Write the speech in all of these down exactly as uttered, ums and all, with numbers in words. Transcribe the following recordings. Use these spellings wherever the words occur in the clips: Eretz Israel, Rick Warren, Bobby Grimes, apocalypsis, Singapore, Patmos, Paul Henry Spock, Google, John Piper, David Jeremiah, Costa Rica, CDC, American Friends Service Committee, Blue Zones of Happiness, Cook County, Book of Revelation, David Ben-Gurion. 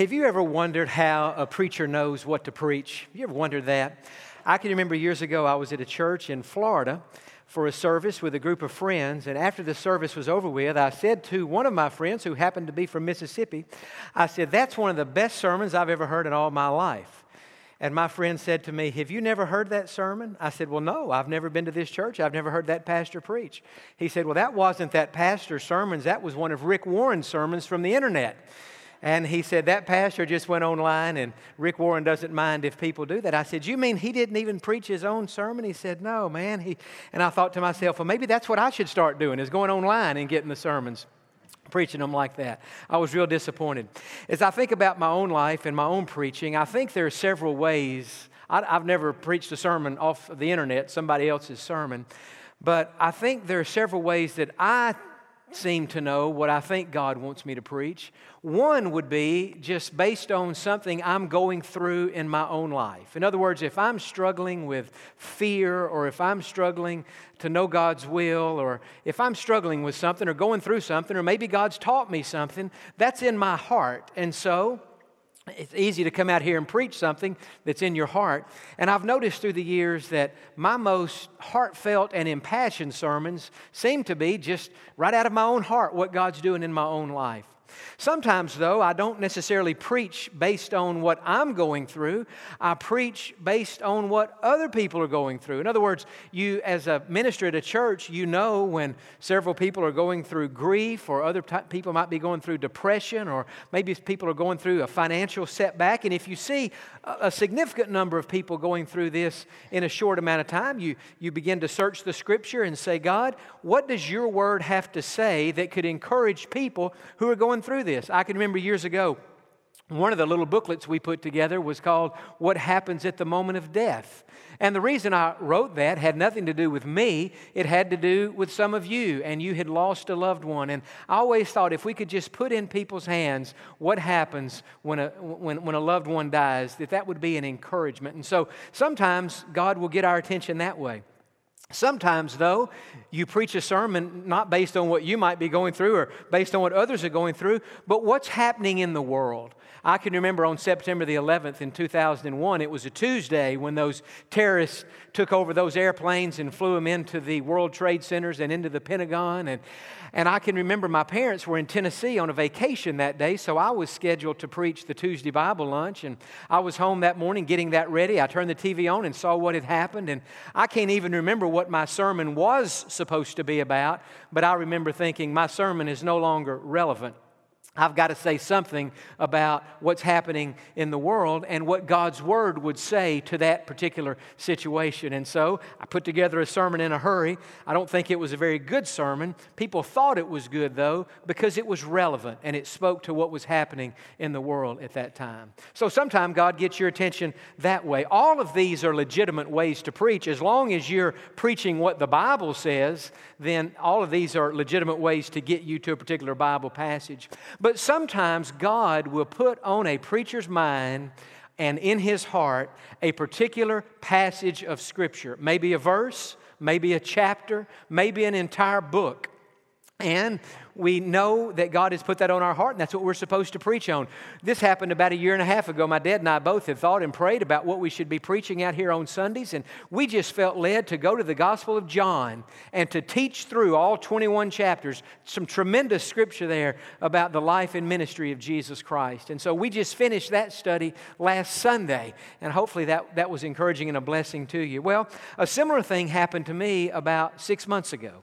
Have you ever wondered how a preacher knows what to preach? Have you ever wondered that? I can remember years ago I was at a church in Florida for a service with a group of friends, and after the service was over with, I said to one of my friends who happened to be from Mississippi, I said, "That's one of the best sermons I've ever heard in all my life." And my friend said to me, "Have you never heard that sermon?" I said, "Well, no, I've never been to this church. I've never heard that pastor preach." He said, "Well, that wasn't that pastor's sermons. That was one of Rick Warren's sermons from the internet." And he said, "That pastor just went online, and Rick Warren doesn't mind if people do that." I said, "You mean he didn't even preach his own sermon?" He said, "No, man." He And I thought to myself, well, maybe that's what I should start doing, is going online and getting the sermons, preaching them like that. I was real disappointed. As I think about my own life and my own preaching, I think there are several ways. I, I've never preached a sermon off of the internet, somebody else's sermon, but I think there are several ways that I seem to know what I think God wants me to preach. One would be just based on something I'm going through in my own life. In other words, if I'm struggling with fear, or if I'm struggling to know God's will, or if I'm struggling with something or going through something, or maybe God's taught me something, that's in my heart. And so it's easy to come out here and preach something that's in your heart. And I've noticed through the years that my most heartfelt and impassioned sermons seem to be just right out of my own heart, what God's doing in my own life. Sometimes, though, I don't necessarily preach based on what I'm going through. I preach based on what other people are going through. In other words, you as a minister at a church, you know when several people are going through grief, or other t- people might be going through depression, or maybe people are going through a financial setback. And if you see a, a significant number of people going through this in a short amount of time, you, you begin to search the Scripture and say, "God, what does your Word have to say that could encourage people who are going through this?" I can remember years ago, one of the little booklets we put together was called "What Happens at the Moment of Death." And the reason I wrote that had nothing to do with me. It had to do with some of you, and you had lost a loved one. And I always thought if we could just put in people's hands what happens when a, when, when a loved one dies, that that would be an encouragement. And so sometimes God will get our attention that way. Sometimes, though, you preach a sermon not based on what you might be going through or based on what others are going through, but what's happening in the world. I can remember on September the eleventh in two thousand one, it was a Tuesday when those terrorists took over those airplanes and flew them into the World Trade Centers and into the Pentagon. And, and I can remember my parents were in Tennessee on a vacation that day, so I was scheduled to preach the Tuesday Bible lunch. And I was home that morning getting that ready. I turned the T V on and saw what had happened. And I can't even remember what my sermon was supposed to be about, but I remember thinking my sermon is no longer relevant. I've got to say something about what's happening in the world and what God's Word would say to that particular situation. And so I put together a sermon in a hurry. I don't think it was a very good sermon. People thought it was good, though, because it was relevant and it spoke to what was happening in the world at that time. So sometimes God gets your attention that way. All of these are legitimate ways to preach. As long as you're preaching what the Bible says, then all of these are legitimate ways to get you to a particular Bible passage. But sometimes God will put on a preacher's mind and in his heart a particular passage of Scripture, maybe a verse, maybe a chapter, maybe an entire book. And we know that God has put that on our heart, and that's what we're supposed to preach on. This happened about a year and a half ago. My dad and I both had thought and prayed about what we should be preaching out here on Sundays, and we just felt led to go to the Gospel of John and to teach through all twenty-one chapters, some tremendous Scripture there about the life and ministry of Jesus Christ. And so we just finished that study last Sunday, and hopefully that, that was encouraging and a blessing to you. Well, a similar thing happened to me about six months ago.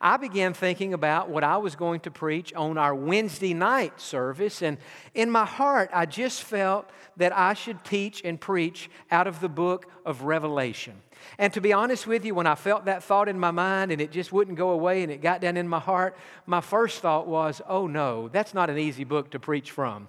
I began thinking about what I was going to preach on our Wednesday night service, and in my heart I just felt that I should teach and preach out of the book of Revelation. And to be honest with you, when I felt that thought in my mind and it just wouldn't go away and it got down in my heart, my first thought was, oh no, that's not an easy book to preach from.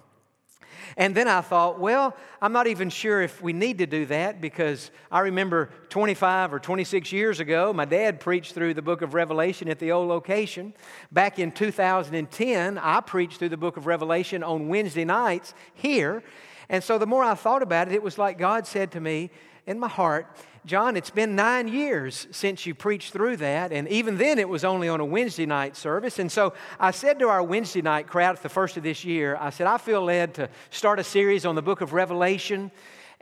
And then I thought, well, I'm not even sure if we need to do that, because I remember twenty-five or twenty-six years ago, my dad preached through the book of Revelation at the old location. Back in two thousand ten, I preached through the book of Revelation on Wednesday nights here. And so the more I thought about it, it was like God said to me in my heart, John, it's been nine years since you preached through that, and even then it was only on a Wednesday night service. And so I said to our Wednesday night crowd at the first of this year, I said, I feel led to start a series on the book of Revelation,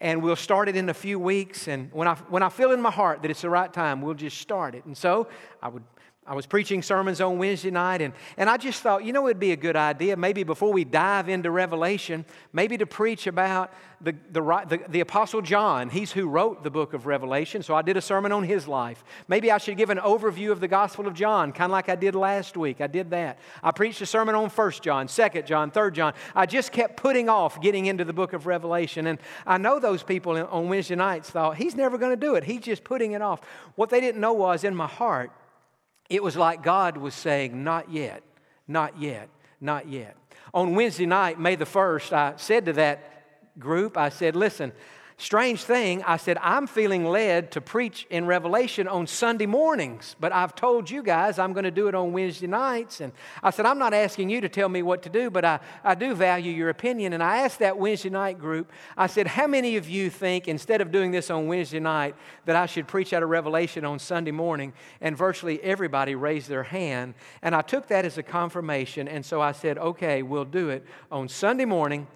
and we'll start it in a few weeks. And when I when I feel in my heart that it's the right time, we'll just start it. And so I would I was preaching sermons on Wednesday night, and, and I just thought, you know, it would be a good idea, maybe before we dive into Revelation, maybe to preach about the, the, the, the Apostle John. He's who wrote the book of Revelation, so I did a sermon on his life. Maybe I should give an overview of the Gospel of John, kind of like I did last week. I did that. I preached a sermon on First John, Second John, Third John. I just kept putting off getting into the book of Revelation, and I know those people on Wednesday nights thought, he's never going to do it. He's just putting it off. What they didn't know was, in my heart, it was like God was saying, not yet, not yet, not yet. On Wednesday night, May the first, I said to that group, I said, listen, strange thing, I said, I'm feeling led to preach in Revelation on Sunday mornings, but I've told you guys I'm going to do it on Wednesday nights. And I said, I'm not asking you to tell me what to do, but I, I do value your opinion. And I asked that Wednesday night group, I said, how many of you think, instead of doing this on Wednesday night, that I should preach out of Revelation on Sunday morning? And virtually everybody raised their hand. And I took that as a confirmation. And so I said, okay, we'll do it on Sunday morning,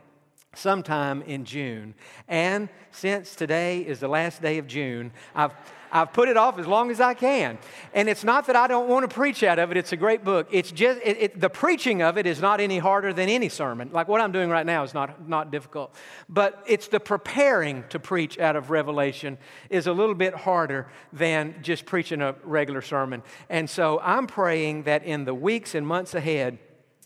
sometime in June. And since today is the last day of June, I've I've put it off as long as I can. And it's not that I don't want to preach out of it. It's a great book. It's just it, it, the preaching of it is not any harder than any sermon. Like what I'm doing right now is not, not difficult. But it's the preparing to preach out of Revelation is a little bit harder than just preaching a regular sermon. And so I'm praying that in the weeks and months ahead,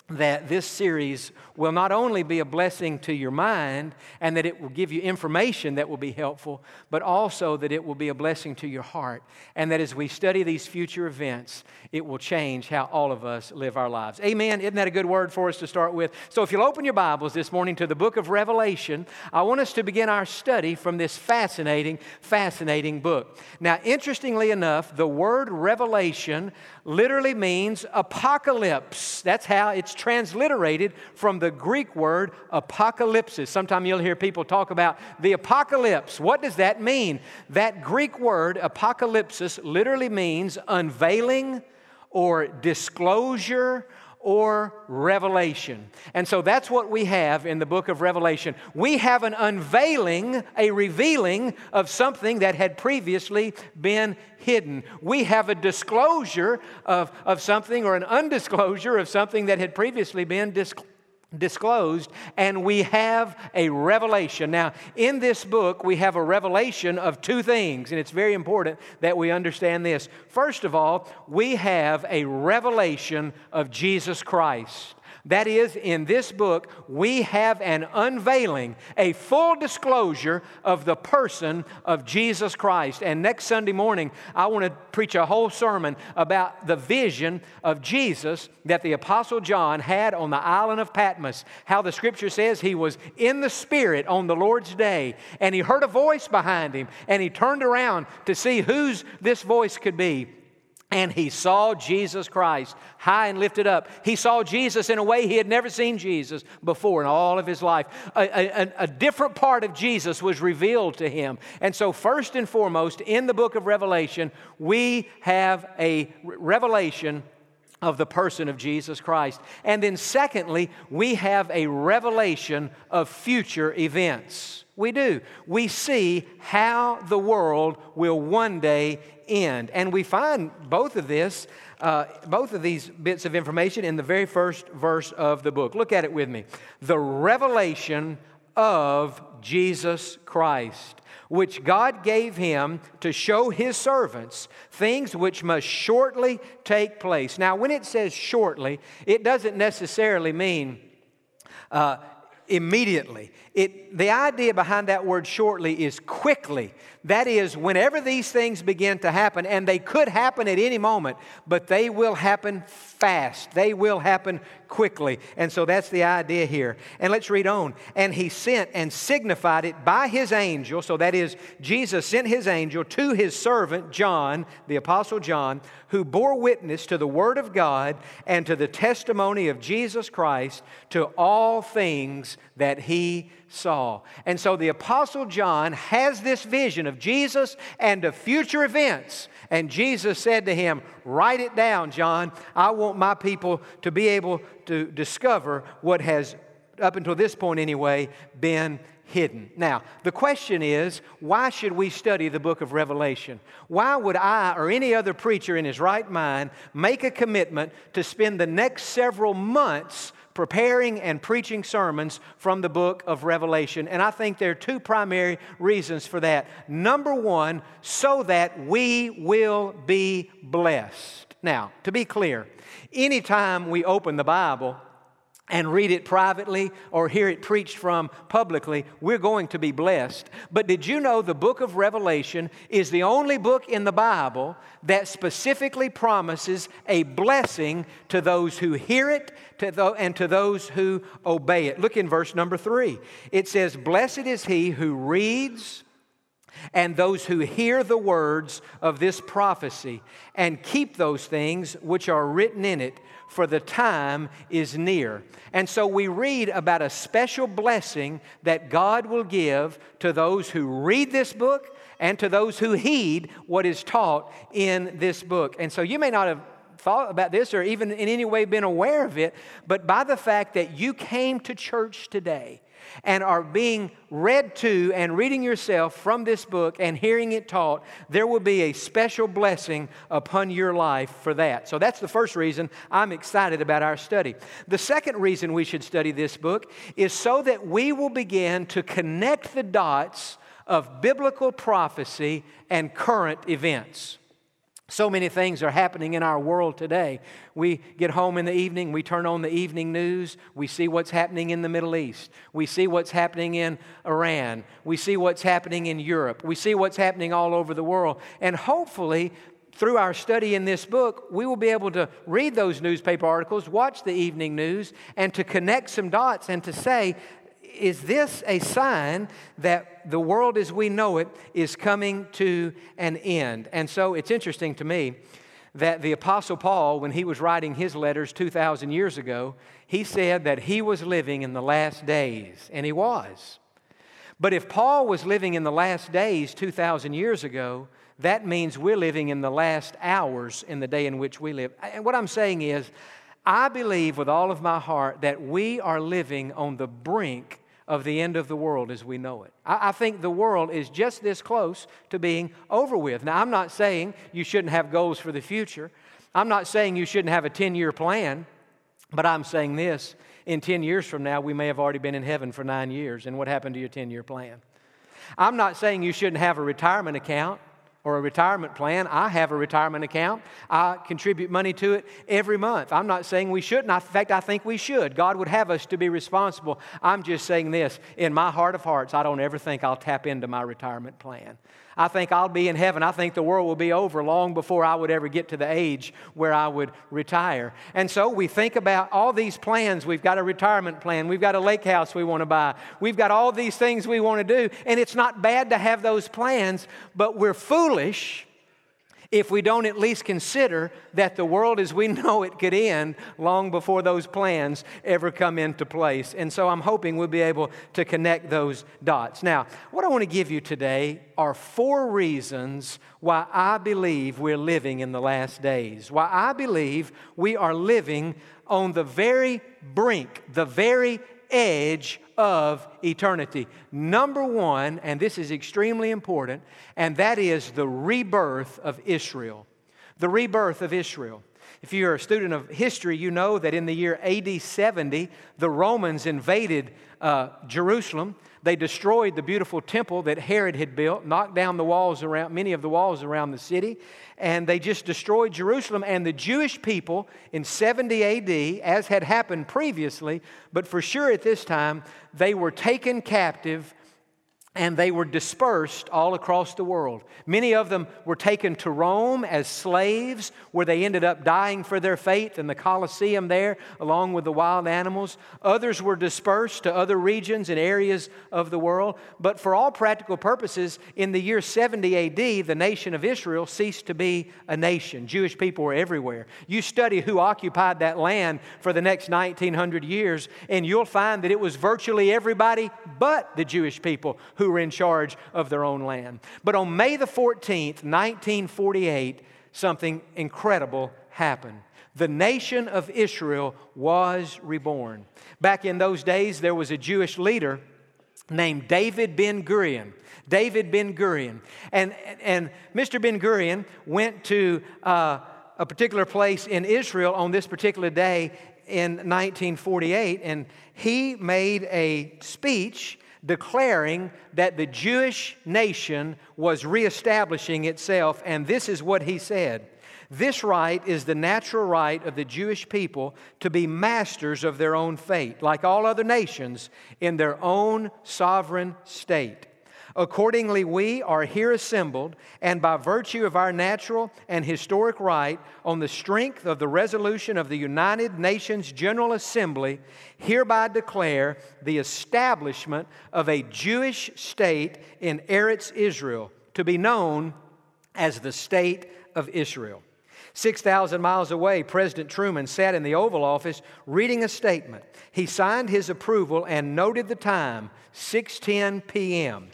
that this series will not only be a blessing to your mind and that it will give you information that will be helpful, but also that it will be a blessing to your heart, and that as we study these future events, it will change how all of us live our lives. Amen. Isn't that a good word for us to start with? So if you'll open your Bibles this morning to the book of Revelation, I want us to begin our study from this fascinating, fascinating book. Now, interestingly enough, the word revelation literally means apocalypse. That's how it's transliterated from the Greek word apocalypsis. Sometimes you'll hear people talk about the apocalypse. What does that mean? That Greek word apocalypsis literally means unveiling or disclosure or revelation. And so that's what we have in the book of Revelation. We have an unveiling, a revealing of something that had previously been hidden. We have a disclosure of, of something, or an undisclosure of something that had previously been disclosed. disclosed, and we have a revelation. Now, in this book, we have a revelation of two things, and it's very important that we understand this. First of all, we have a revelation of Jesus Christ. That is, in this book, we have an unveiling, a full disclosure of the person of Jesus Christ. And next Sunday morning, I want to preach a whole sermon about the vision of Jesus that the Apostle John had on the island of Patmos, how the Scripture says he was in the Spirit on the Lord's day, and he heard a voice behind him, and he turned around to see whose this voice could be. And he saw Jesus Christ high and lifted up. He saw Jesus in a way he had never seen Jesus before in all of his life. A, a, a different part of Jesus was revealed to him. And so first and foremost, in the book of Revelation, we have a revelation of the person of Jesus Christ. And then secondly, we have a revelation of future events. We do. We see how the world will one day end. And we find both of this, uh, both of these bits of information in the very first verse of the book. Look at it with me. The revelation of Jesus Christ, which God gave him to show his servants things which must shortly take place. Now, when it says shortly, it doesn't necessarily mean uh, immediately. It, the idea behind that word shortly is quickly. That is, whenever these things begin to happen, and they could happen at any moment, but they will happen fast. They will happen quickly. And so that's the idea here. And let's read on. And he sent and signified it by his angel. So that is, Jesus sent his angel to his servant John, the Apostle John, who bore witness to the Word of God and to the testimony of Jesus Christ, to all things things that he saw. And so the Apostle John has this vision of Jesus and of future events. And Jesus said to him, write it down, John. I want my people to be able to discover what has, up until this point anyway, been hidden. Now, the question is, why should we study the book of Revelation? Why would I or any other preacher in his right mind make a commitment to spend the next several months preparing and preaching sermons from the book of Revelation? And I think there are two primary reasons for that. Number one, so that we will be blessed. Now, to be clear, anytime we open the Bible and read it privately or hear it preached from publicly, we're going to be blessed. But did you know the book of Revelation is the only book in the Bible that specifically promises a blessing to those who hear it to th- and to those who obey it? Look in verse number three. It says, "Blessed is he who reads and those who hear the words of this prophecy and keep those things which are written in it, for the time is near." And so we read about a special blessing that God will give to those who read this book and to those who heed what is taught in this book. And so you may not have thought about this or even in any way been aware of it, but by the fact that you came to church today and are being read to and reading yourself from this book and hearing it taught, there will be a special blessing upon your life for that. So that's the first reason I'm excited about our study. The second reason we should study this book is so that we will begin to connect the dots of biblical prophecy and current events. So many things are happening in our world today. We get home in the evening, we turn on the evening news, we see what's happening in the Middle East, we see what's happening in Iran, we see what's happening in Europe, we see what's happening all over the world. And hopefully, through our study in this book, we will be able to read those newspaper articles, watch the evening news, and to connect some dots and to say, is this a sign that the world as we know it is coming to an end? And so it's interesting to me that the Apostle Paul, when he was writing his letters two thousand years ago, he said that he was living in the last days, and he was. But if Paul was living in the last days two thousand years ago, that means we're living in the last hours in the day in which we live. And what I'm saying is, I believe with all of my heart that we are living on the brink of the end of the world as we know it. I, I think the world is just this close to being over with. Now, I'm not saying you shouldn't have goals for the future. I'm not saying you shouldn't have a ten-year plan, but I'm saying this, in ten years from now, we may have already been in heaven for nine years, and what happened to your ten-year plan? I'm not saying you shouldn't have a retirement account or a retirement plan. I have a retirement account. I contribute money to it every month. I'm not saying we shouldn't. In fact, I think we should. God would have us to be responsible. I'm just saying this. In my heart of hearts, I don't ever think I'll tap into my retirement plan. I think I'll be in heaven. I think the world will be over long before I would ever get to the age where I would retire. And so we think about all these plans. We've got a retirement plan. We've got a lake house we want to buy. We've got all these things we want to do. And it's not bad to have those plans, but we're foolish if we don't at least consider that the world as we know it could end long before those plans ever come into place. And so I'm hoping we'll be able to connect those dots. Now, what I want to give you today are four reasons why I believe we're living in the last days, why I believe we are living on the very brink, the very edge of eternity. Number one, and this is extremely important, and that is the rebirth of Israel. The rebirth of Israel. If you're a student of history, you know that in the year A D seventy, the Romans invaded uh, Jerusalem. They destroyed the beautiful temple that Herod had built, knocked down the walls around, many of the walls around the city, and they just destroyed Jerusalem. And the Jewish people in seventy A D, as had happened previously, but for sure at this time, they were taken captive and they were dispersed all across the world. Many of them were taken to Rome as slaves, where they ended up dying for their faith in the Colosseum there, along with the wild animals. Others were dispersed to other regions and areas of the world. But for all practical purposes, in the year seventy A D, the nation of Israel ceased to be a nation. Jewish people were everywhere. You study who occupied that land for the next nineteen hundred years, and you'll find that it was virtually everybody but the Jewish people who who were in charge of their own land. But on May the fourteenth, nineteen forty-eight, something incredible happened. The nation of Israel was reborn. Back in those days, there was a Jewish leader named David Ben-Gurion. David Ben-Gurion. And, and Mister Ben-Gurion went to uh, a particular place in Israel on this particular day in nineteen forty-eight, and he made a speech declaring that the Jewish nation was reestablishing itself, and this is what he said. This right is the natural right of the Jewish people to be masters of their own fate, like all other nations, in their own sovereign state. Accordingly, we are here assembled, and by virtue of our natural and historic right, on the strength of the resolution of the United Nations General Assembly, hereby declare the establishment of a Jewish state in Eretz Israel, to be known as the State of Israel. six thousand miles away, President Truman sat in the Oval Office reading a statement. He signed his approval and noted the time, six ten p.m.,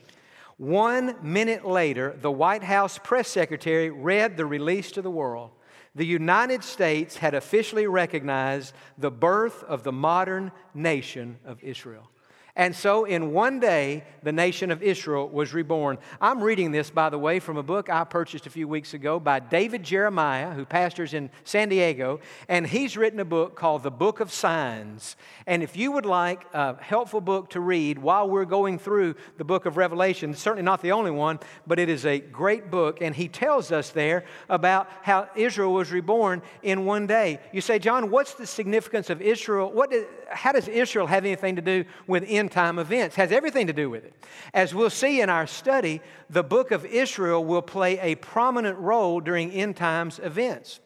One minute later, the White House press secretary read the release to the world. The United States had officially recognized the birth of the modern nation of Israel. And so in one day, the nation of Israel was reborn. I'm reading this, by the way, from a book I purchased a few weeks ago by David Jeremiah, who pastors in San Diego, and he's written a book called The Book of Signs. And if you would like a helpful book to read while we're going through the book of Revelation, certainly not the only one, but it is a great book, and he tells us there about how Israel was reborn in one day. You say, John, what's the significance of Israel? What did, how does Israel have anything to do with Israel? End-time events? Has everything to do with it. As we'll see in our study, the book of Israel will play a prominent role during end times events.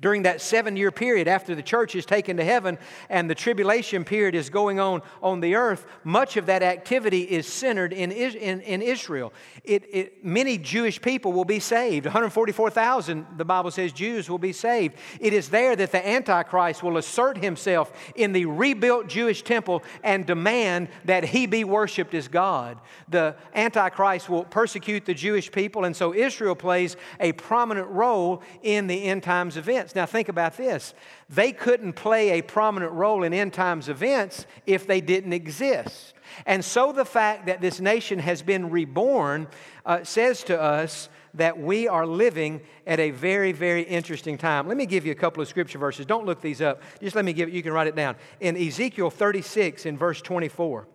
During that seven-year period after the church is taken to heaven and the tribulation period is going on on the earth, much of that activity is centered in, in, in Israel. It, it, many Jewish people will be saved. one hundred forty-four thousand, the Bible says, Jews will be saved. It is there that the Antichrist will assert himself in the rebuilt Jewish temple and demand that he be worshipped as God. The Antichrist will persecute the Jewish people, and so Israel plays a prominent role in the end times event. Now think about this. They couldn't play a prominent role in end times events if they didn't exist. And so the fact that this nation has been reborn uh, says to us that we are living at a very, very interesting time. Let me give you a couple of scripture verses. Don't look these up. Just let me give you can write it down. In Ezekiel thirty-six in verse twenty-four,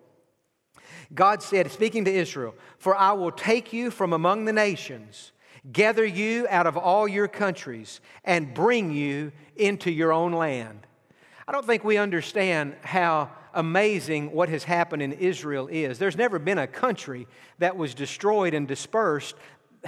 God said, speaking to Israel, "For I will take you from among the nations, gather you out of all your countries, and bring you into your own land." I don't think we understand how amazing what has happened in Israel is. There's never been a country that was destroyed and dispersed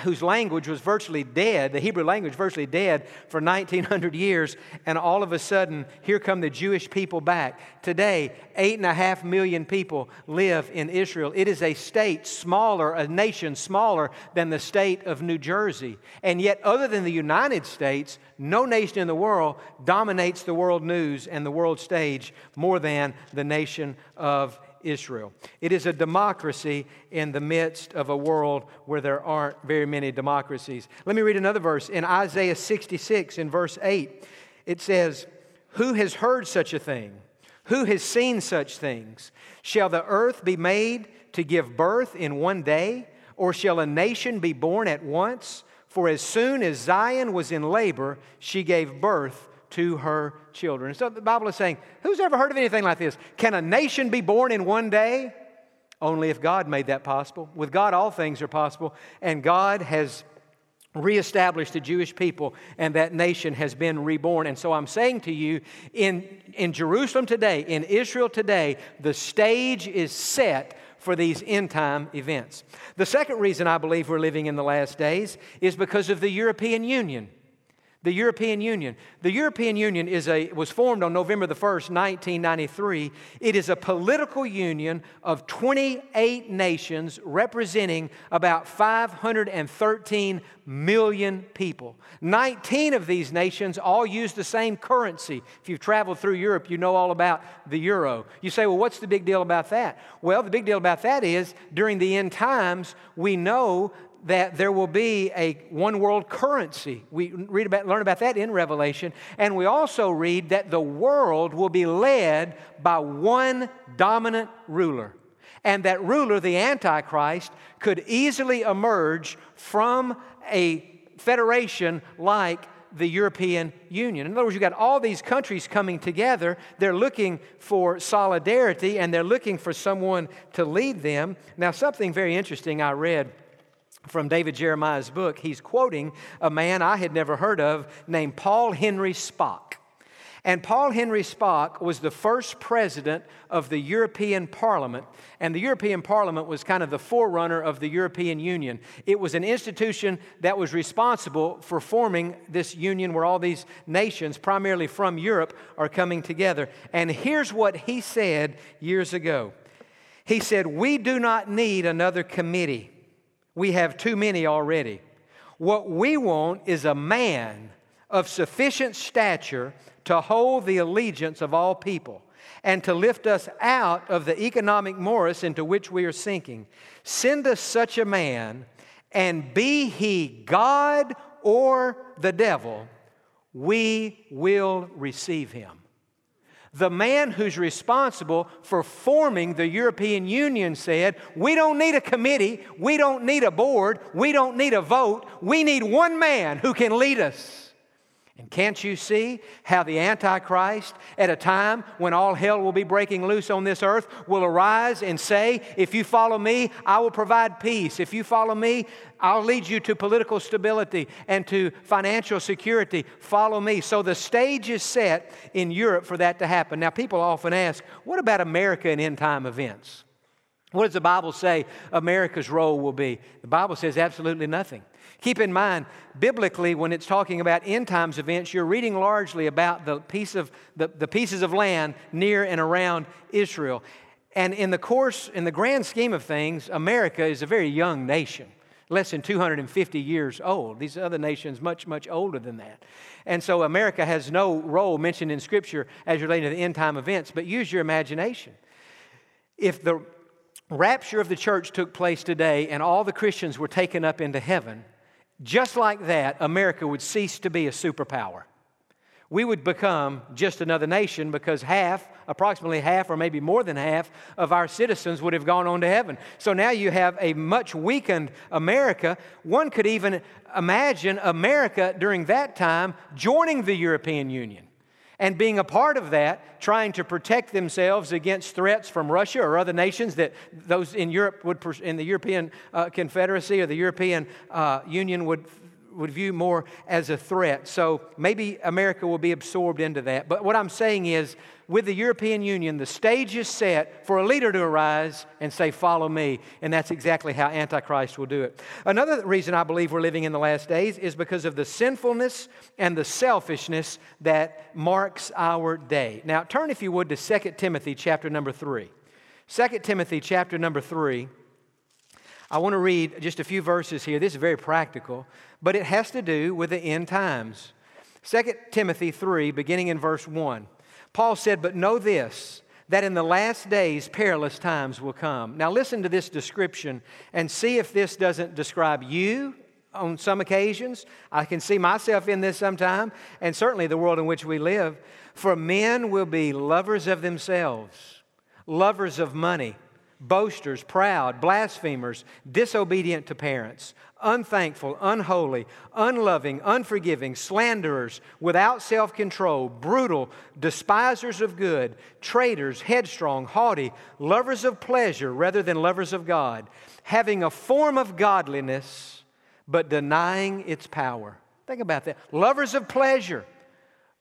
whose language was virtually dead, the Hebrew language virtually dead for nineteen hundred years, and all of a sudden, here come the Jewish people back. Today, eight and a half million people live in Israel. It is a state smaller, a nation smaller than the state of New Jersey. And yet, other than the United States, no nation in the world dominates the world news and the world stage more than the nation of Israel. Israel. It is a democracy in the midst of a world where there aren't very many democracies. Let me read another verse. In Isaiah sixty-six, in verse eight, it says, "Who has heard such a thing? Who has seen such things? Shall the earth be made to give birth in one day? Or shall a nation be born at once? For as soon as Zion was in labor, she gave birth to her children." So the Bible is saying, who's ever heard of anything like this? Can a nation be born in one day? Only if God made that possible. With God, all things are possible. And God has reestablished the Jewish people, and that nation has been reborn. And so I'm saying to you, in, in Jerusalem today, in Israel today, the stage is set for these end-time events. The second reason I believe we're living in the last days is because of the European Union. The European Union. The European Union is a, was formed on November the first, nineteen ninety-three. It is a political union of twenty-eight nations representing about five hundred thirteen million people. nineteen of these nations all use the same currency. If you've traveled through Europe, you know all about the euro. You say, well, what's the big deal about that? Well, the big deal about that is during the end times, we know that there will be a one world currency. We read about, learn about that in Revelation. And we also read that the world will be led by one dominant ruler. And that ruler, the Antichrist, could easily emerge from a federation like the European Union. In other words, you've got all these countries coming together. They're looking for solidarity and they're looking for someone to lead them. Now, something very interesting I read from David Jeremiah's book. He's quoting a man I had never heard of named Paul Henry Spock. And Paul Henry Spock was the first president of the European Parliament. And the European Parliament was kind of the forerunner of the European Union. It was an institution that was responsible for forming this union where all these nations, primarily from Europe, are coming together. And here's what he said years ago. He said, "We do not need another committee. We have too many already. What we want is a man of sufficient stature to hold the allegiance of all people and to lift us out of the economic morass into which we are sinking. Send us such a man, and be he God or the devil, we will receive him." The man who's responsible for forming the European Union said, we don't need a committee, we don't need a board, we don't need a vote, we need one man who can lead us. And can't you see how the Antichrist, at a time when all hell will be breaking loose on this earth, will arise and say, if you follow me, I will provide peace. If you follow me, I'll lead you to political stability and to financial security. Follow me. So the stage is set in Europe for that to happen. Now, people often ask, what about America and end-time events? What does the Bible say America's role will be? The Bible says absolutely nothing. Keep in mind, biblically, when it's talking about end times events, you're reading largely about the, piece of, the, the pieces of land near and around Israel. And in the course, in the grand scheme of things, America is a very young nation. Less than two hundred fifty years old. These other nations much, much older than that. And so America has no role mentioned in Scripture as relating to the end time events, but use your imagination. If the rapture of the church took place today and all the Christians were taken up into heaven, just like that, America would cease to be a superpower. We would become just another nation because half, approximately half or maybe more than half of our citizens would have gone on to heaven. So now you have a much weakened America. One could even imagine America during that time joining the European Union and being a part of that, trying to protect themselves against threats from Russia or other nations that those in Europe would, in the European uh, Confederacy or the European uh, Union would would view more as a threat. So maybe America will be absorbed into that. But what I'm saying is, with the European Union, the stage is set for a leader to arise and say, follow me. And that's exactly how Antichrist will do it. Another reason I believe we're living in the last days is because of the sinfulness and the selfishness that marks our day. Now, turn, if you would, to Second Timothy chapter number three. Second Timothy chapter number three. I want to read just a few verses here. This is very practical, but it has to do with the end times. Second Timothy three, beginning in verse one. Paul said, "But know this, that in the last days perilous times will come." Now listen to this description and see if this doesn't describe you on some occasions. I can see myself in this sometime, and certainly the world in which we live. "For men will be lovers of themselves, lovers of money, boasters, proud, blasphemers, disobedient to parents, unthankful, unholy, unloving, unforgiving, slanderers, without self-control, brutal, despisers of good, traitors, headstrong, haughty, lovers of pleasure rather than lovers of God, having a form of godliness but denying its power." Think about that. Lovers of pleasure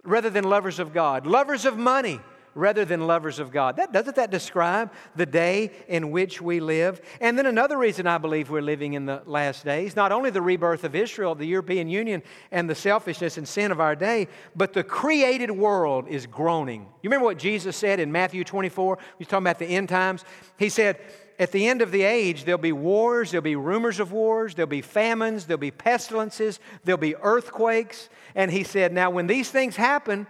rather than lovers of God. Lovers of money rather than lovers of God. That, doesn't that describe the day in which we live? And then another reason I believe we're living in the last days, not only the rebirth of Israel, the European Union, and the selfishness and sin of our day, but the created world is groaning. You remember what Jesus said in Matthew twenty-four? He's talking about the end times. He said, at the end of the age, there'll be wars, there'll be rumors of wars, there'll be famines, there'll be pestilences, there'll be earthquakes. And he said, now when these things happen,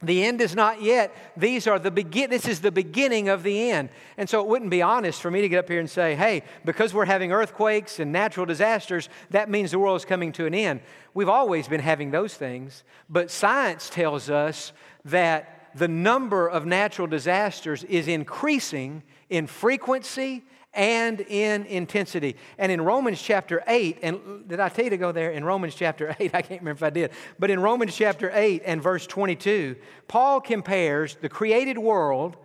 the end is not yet. These are the begin. This is the beginning of the end. And so it wouldn't be honest for me to get up here and say, hey, because we're having earthquakes and natural disasters, that means the world is coming to an end. We've always been having those things. But science tells us that the number of natural disasters is increasing in frequency and in intensity. And in Romans chapter eight, and did I tell you to go there? In Romans chapter eight, I can't remember if I did. But in Romans chapter eight and verse twenty-two, Paul compares the created world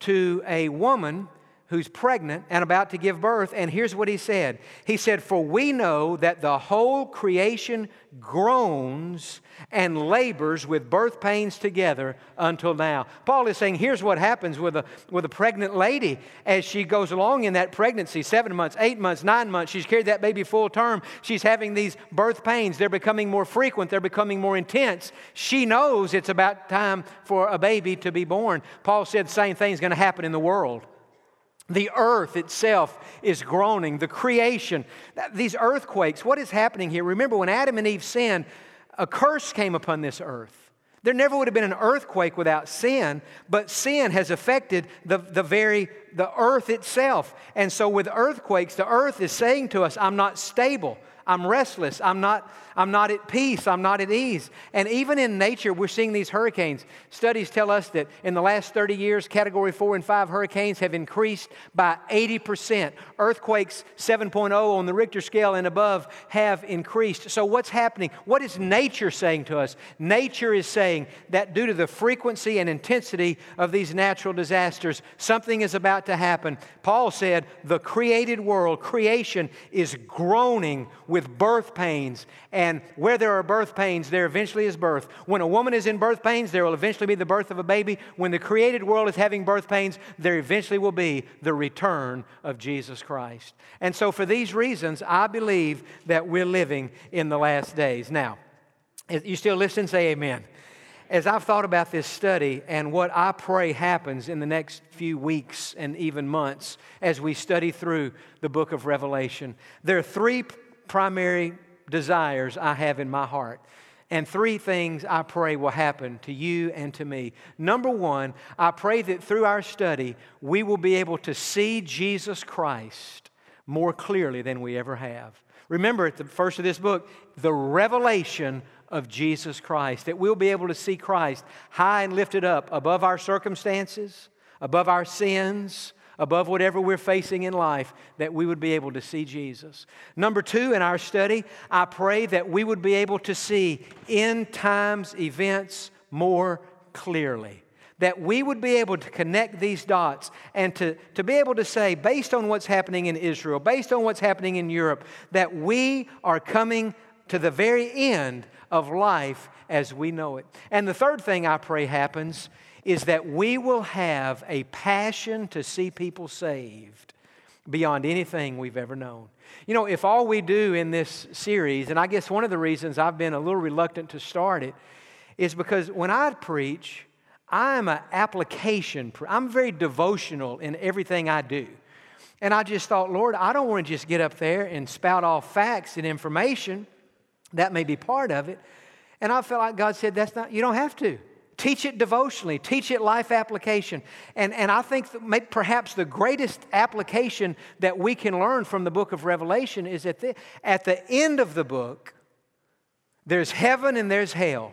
to a woman who's pregnant and about to give birth. And here's what he said. He said, for we know that the whole creation groans and labors with birth pains together until now. Paul is saying, here's what happens with a, with a pregnant lady as she goes along in that pregnancy, seven months, eight months, nine months. She's carried that baby full term. She's having these birth pains. They're becoming more frequent. They're becoming more intense. She knows it's about time for a baby to be born. Paul said the same thing's going to happen in the world. The earth itself is groaning. The creation, these earthquakes, what is happening here? Remember when Adam and Eve sinned, a curse came upon this earth. There never would have been an earthquake without sin, but sin has affected the, the very, the earth itself. And so with earthquakes, the earth is saying to us, I'm not stable. I'm restless. I'm not, I'm not at peace. I'm not at ease. And even in nature, we're seeing these hurricanes. Studies tell us that in the last thirty years, category four and five hurricanes have increased by eighty percent. Earthquakes seven point oh on the Richter scale and above have increased. So what's happening? What is nature saying to us? Nature is saying that due to the frequency and intensity of these natural disasters, something is about to happen. Paul said, the created world, creation is groaning with with birth pains, and where there are birth pains, there eventually is birth. When a woman is in birth pains, there will eventually be the birth of a baby. When the created world is having birth pains, there eventually will be the return of Jesus Christ. And so for these reasons, I believe that we're living in the last days. Now, if you still listen, say amen. As I've thought about this study and what I pray happens in the next few weeks and even months as we study through the book of Revelation, there are three primary desires I have in my heart. And three things I pray will happen to you and to me. Number one, I pray that through our study, we will be able to see Jesus Christ more clearly than we ever have. Remember at the first of this book, the revelation of Jesus Christ, that we'll be able to see Christ high and lifted up above our circumstances, above our sins, above whatever we're facing in life, that we would be able to see Jesus. Number two, in our study, I pray that we would be able to see end times events more clearly, that we would be able to connect these dots and to, to be able to say, based on what's happening in Israel, based on what's happening in Europe, that we are coming to the very end of life as we know it. And the third thing I pray happens is that we will have a passion to see people saved beyond anything we've ever known. You know, if all we do in this series, and I guess one of the reasons I've been a little reluctant to start it, is because when I preach, I'm an application. I'm very devotional in everything I do. And I just thought, Lord, I don't want to just get up there and spout off facts and information. That may be part of it. And I felt like God said, that's not, you don't have to. Teach it devotionally. Teach it life application. And, and I think that may, perhaps the greatest application that we can learn from the book of Revelation is at the, at the end of the book, there's heaven and there's hell.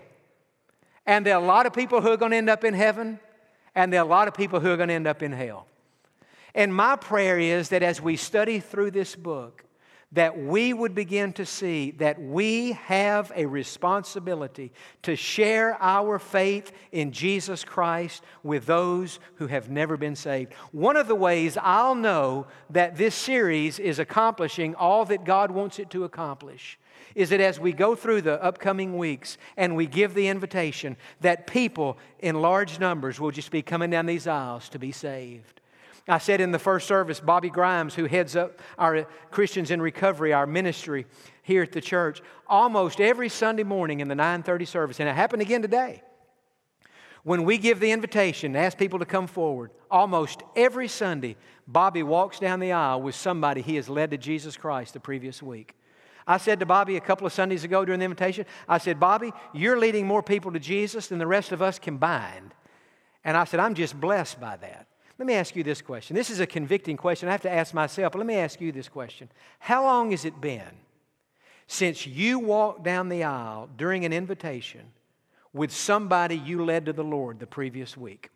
And there are a lot of people who are going to end up in heaven, and there are a lot of people who are going to end up in hell. And my prayer is that as we study through this book, that we would begin to see that we have a responsibility to share our faith in Jesus Christ with those who have never been saved. One of the ways I'll know that this series is accomplishing all that God wants it to accomplish is that as we go through the upcoming weeks and we give the invitation, that people in large numbers will just be coming down these aisles to be saved. I said in the first service, Bobby Grimes, who heads up our Christians in Recovery, our ministry here at the church, almost every Sunday morning in the nine thirty service, and it happened again today, when we give the invitation and ask people to come forward, almost every Sunday, Bobby walks down the aisle with somebody he has led to Jesus Christ the previous week. I said to Bobby a couple of Sundays ago during the invitation, I said, Bobby, you're leading more people to Jesus than the rest of us combined. And I said, I'm just blessed by that. Let me ask you this question. This is a convicting question. I have to ask myself, but let me ask you this question. How long has it been since you walked down the aisle during an invitation with somebody you led to the Lord the previous week?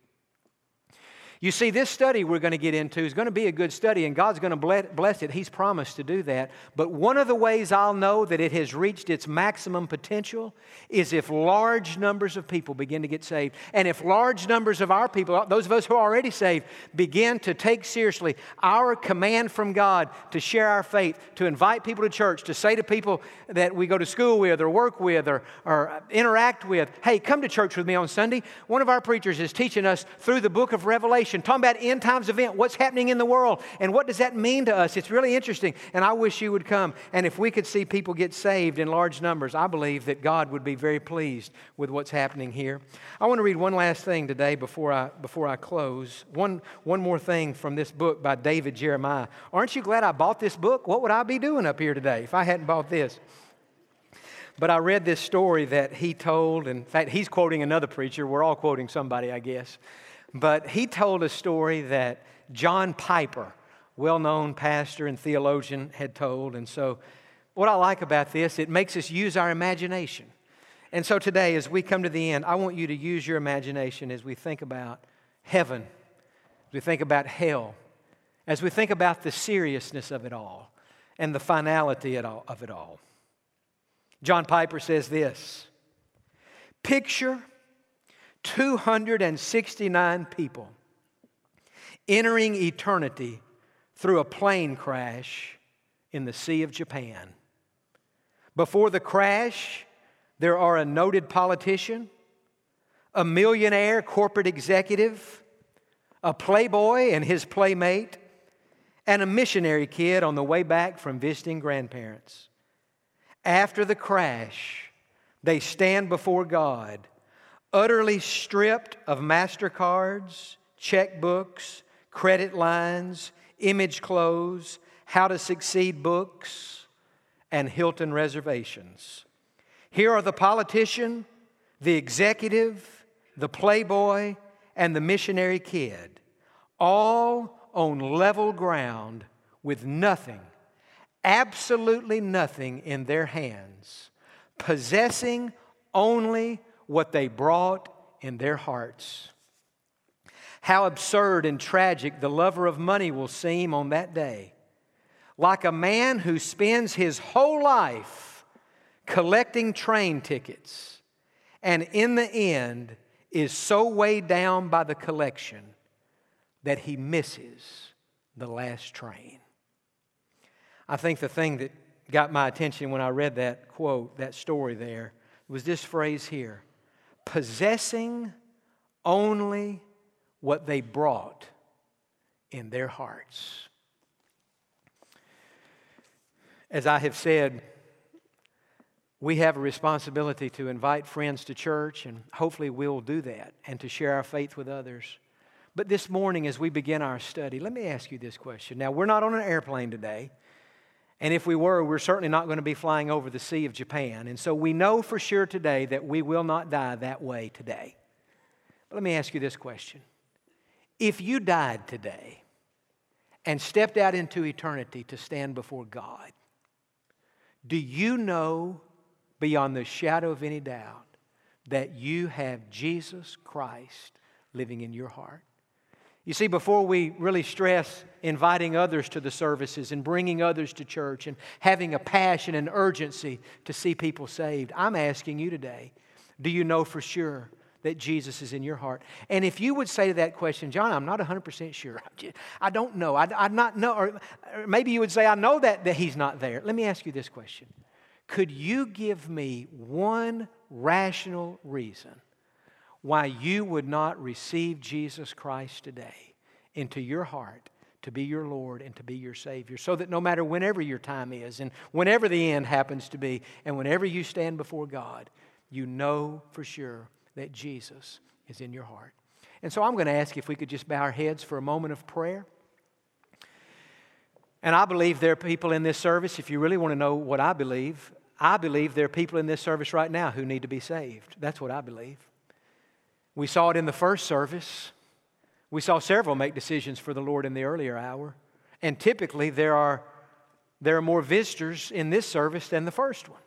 You see, this study we're going to get into is going to be a good study, and God's going to bless it. He's promised to do that. But one of the ways I'll know that it has reached its maximum potential is if large numbers of people begin to get saved. And if large numbers of our people, those of us who are already saved, begin to take seriously our command from God to share our faith, to invite people to church, to say to people that we go to school with or work with or, or interact with, hey, come to church with me on Sunday. One of our preachers is teaching us through the Book of Revelation, talking about end times event, what's happening in the world, and what does that mean to us? It's really interesting, and I wish you would come. And if we could see people get saved in large numbers, I believe that God would be very pleased with what's happening here. I want to read one last thing today before I before I close. One, one more thing from this book by David Jeremiah. Aren't you glad I bought this book? What would I be doing up here today if I hadn't bought this? But I read this story that he told. In fact, he's quoting another preacher. We're all quoting somebody, I guess. But he told a story that John Piper, well-known pastor and theologian, had told. And so what I like about this, it makes us use our imagination. And so today, as we come to the end, I want you to use your imagination as we think about heaven, as we think about hell, as we think about the seriousness of it all and the finality of it all. John Piper says this, picture two hundred sixty-nine people entering eternity through a plane crash in the Sea of Japan. Before the crash, there are a noted politician, a millionaire corporate executive, a playboy and his playmate, and a missionary kid on the way back from visiting grandparents. After the crash, they stand before God, utterly stripped of MasterCards, checkbooks, credit lines, image clothes, how to succeed books, and Hilton reservations. Here are the politician, the executive, the playboy, and the missionary kid, all on level ground with nothing, absolutely nothing in their hands, possessing only what they brought in their hearts. How absurd and tragic the lover of money will seem on that day. Like a man who spends his whole life collecting train tickets and in the end is so weighed down by the collection that he misses the last train. I think the thing that got my attention when I read that quote, that story there, was this phrase here. Possessing only what they brought in their hearts. As I have said, we have a responsibility to invite friends to church, and hopefully we'll do that, and to share our faith with others. But this morning, as we begin our study, let me ask you this question. Now, we're not on an airplane today. And if we were, we're certainly not going to be flying over the Sea of Japan. And so we know for sure today that we will not die that way today. But let me ask you this question. If you died today and stepped out into eternity to stand before God, do you know beyond the shadow of any doubt that you have Jesus Christ living in your heart? You see, before we really stress inviting others to the services and bringing others to church and having a passion and urgency to see people saved, I'm asking you today, do you know for sure that Jesus is in your heart? And if you would say to that question, John, I'm not one hundred percent sure. I don't know. I, I'm not know. Or maybe you would say, I know that, that he's not there. Let me ask you this question. Could you give me one rational reason why you would not receive Jesus Christ today into your heart to be your Lord and to be your Savior, so that no matter whenever your time is and whenever the end happens to be and whenever you stand before God, you know for sure that Jesus is in your heart? And so I'm going to ask if we could just bow our heads for a moment of prayer. And I believe there are people in this service, if you really want to know what I believe, I believe there are people in this service right now who need to be saved. That's what I believe. We saw it in the first service. We saw several make decisions for the Lord in the earlier hour. And typically there are, there are more visitors in this service than the first one.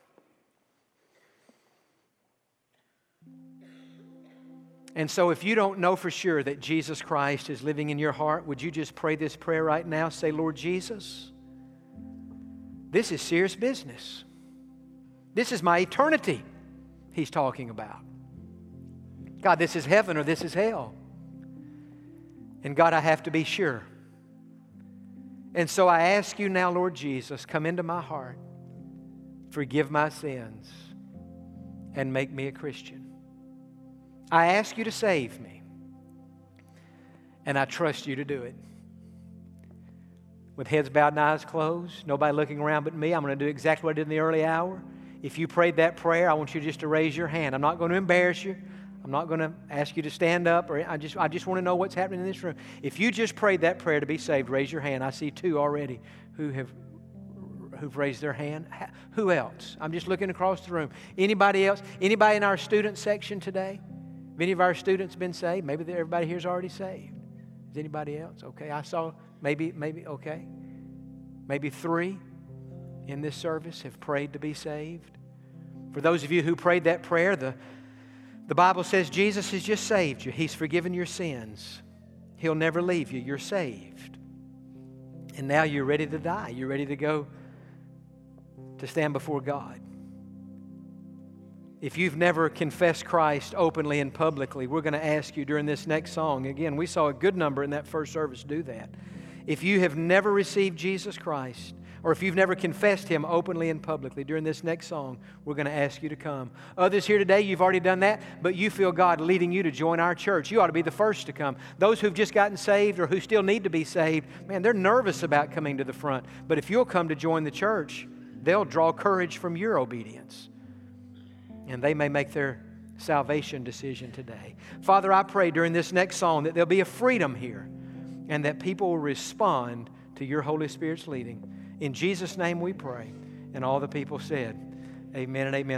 And so if you don't know for sure that Jesus Christ is living in your heart, would you just pray this prayer right now? Say, Lord Jesus, this is serious business. This is my eternity he's talking about. God, this is heaven or this is hell. And God, I have to be sure. And so I ask you now, Lord Jesus, come into my heart, forgive my sins, and make me a Christian. I ask you to save me, and I trust you to do it. With heads bowed and eyes closed, nobody looking around but me, I'm going to do exactly what I did in the early hour. If you prayed that prayer, I want you just to raise your hand. I'm not going to embarrass you. I'm not going to ask you to stand up. Or I just I just want to know what's happening in this room. If you just prayed that prayer to be saved, raise your hand. I see two already who have who've raised their hand. Who else? I'm just looking across the room. Anybody else? Anybody in our student section today? Have any of our students been saved? Maybe everybody here is already saved. Is anybody else? Okay, I saw maybe, maybe, okay. Maybe three in this service have prayed to be saved. For those of you who prayed that prayer, the, the Bible says Jesus has just saved you. He's forgiven your sins. He'll never leave you. You're saved. And now you're ready to die. You're ready to go to stand before God. If you've never confessed Christ openly and publicly, we're going to ask you during this next song. Again, we saw a good number in that first service do that. If you have never received Jesus Christ, or if you've never confessed Him openly and publicly, during this next song, we're going to ask you to come. Others here today, you've already done that, but you feel God leading you to join our church. You ought to be the first to come. Those who've just gotten saved or who still need to be saved, man, they're nervous about coming to the front. But if you'll come to join the church, they'll draw courage from your obedience. And they may make their salvation decision today. Father, I pray during this next song that there'll be a freedom here and that people will respond to your Holy Spirit's leading. In Jesus' name we pray. And all the people said, amen and amen.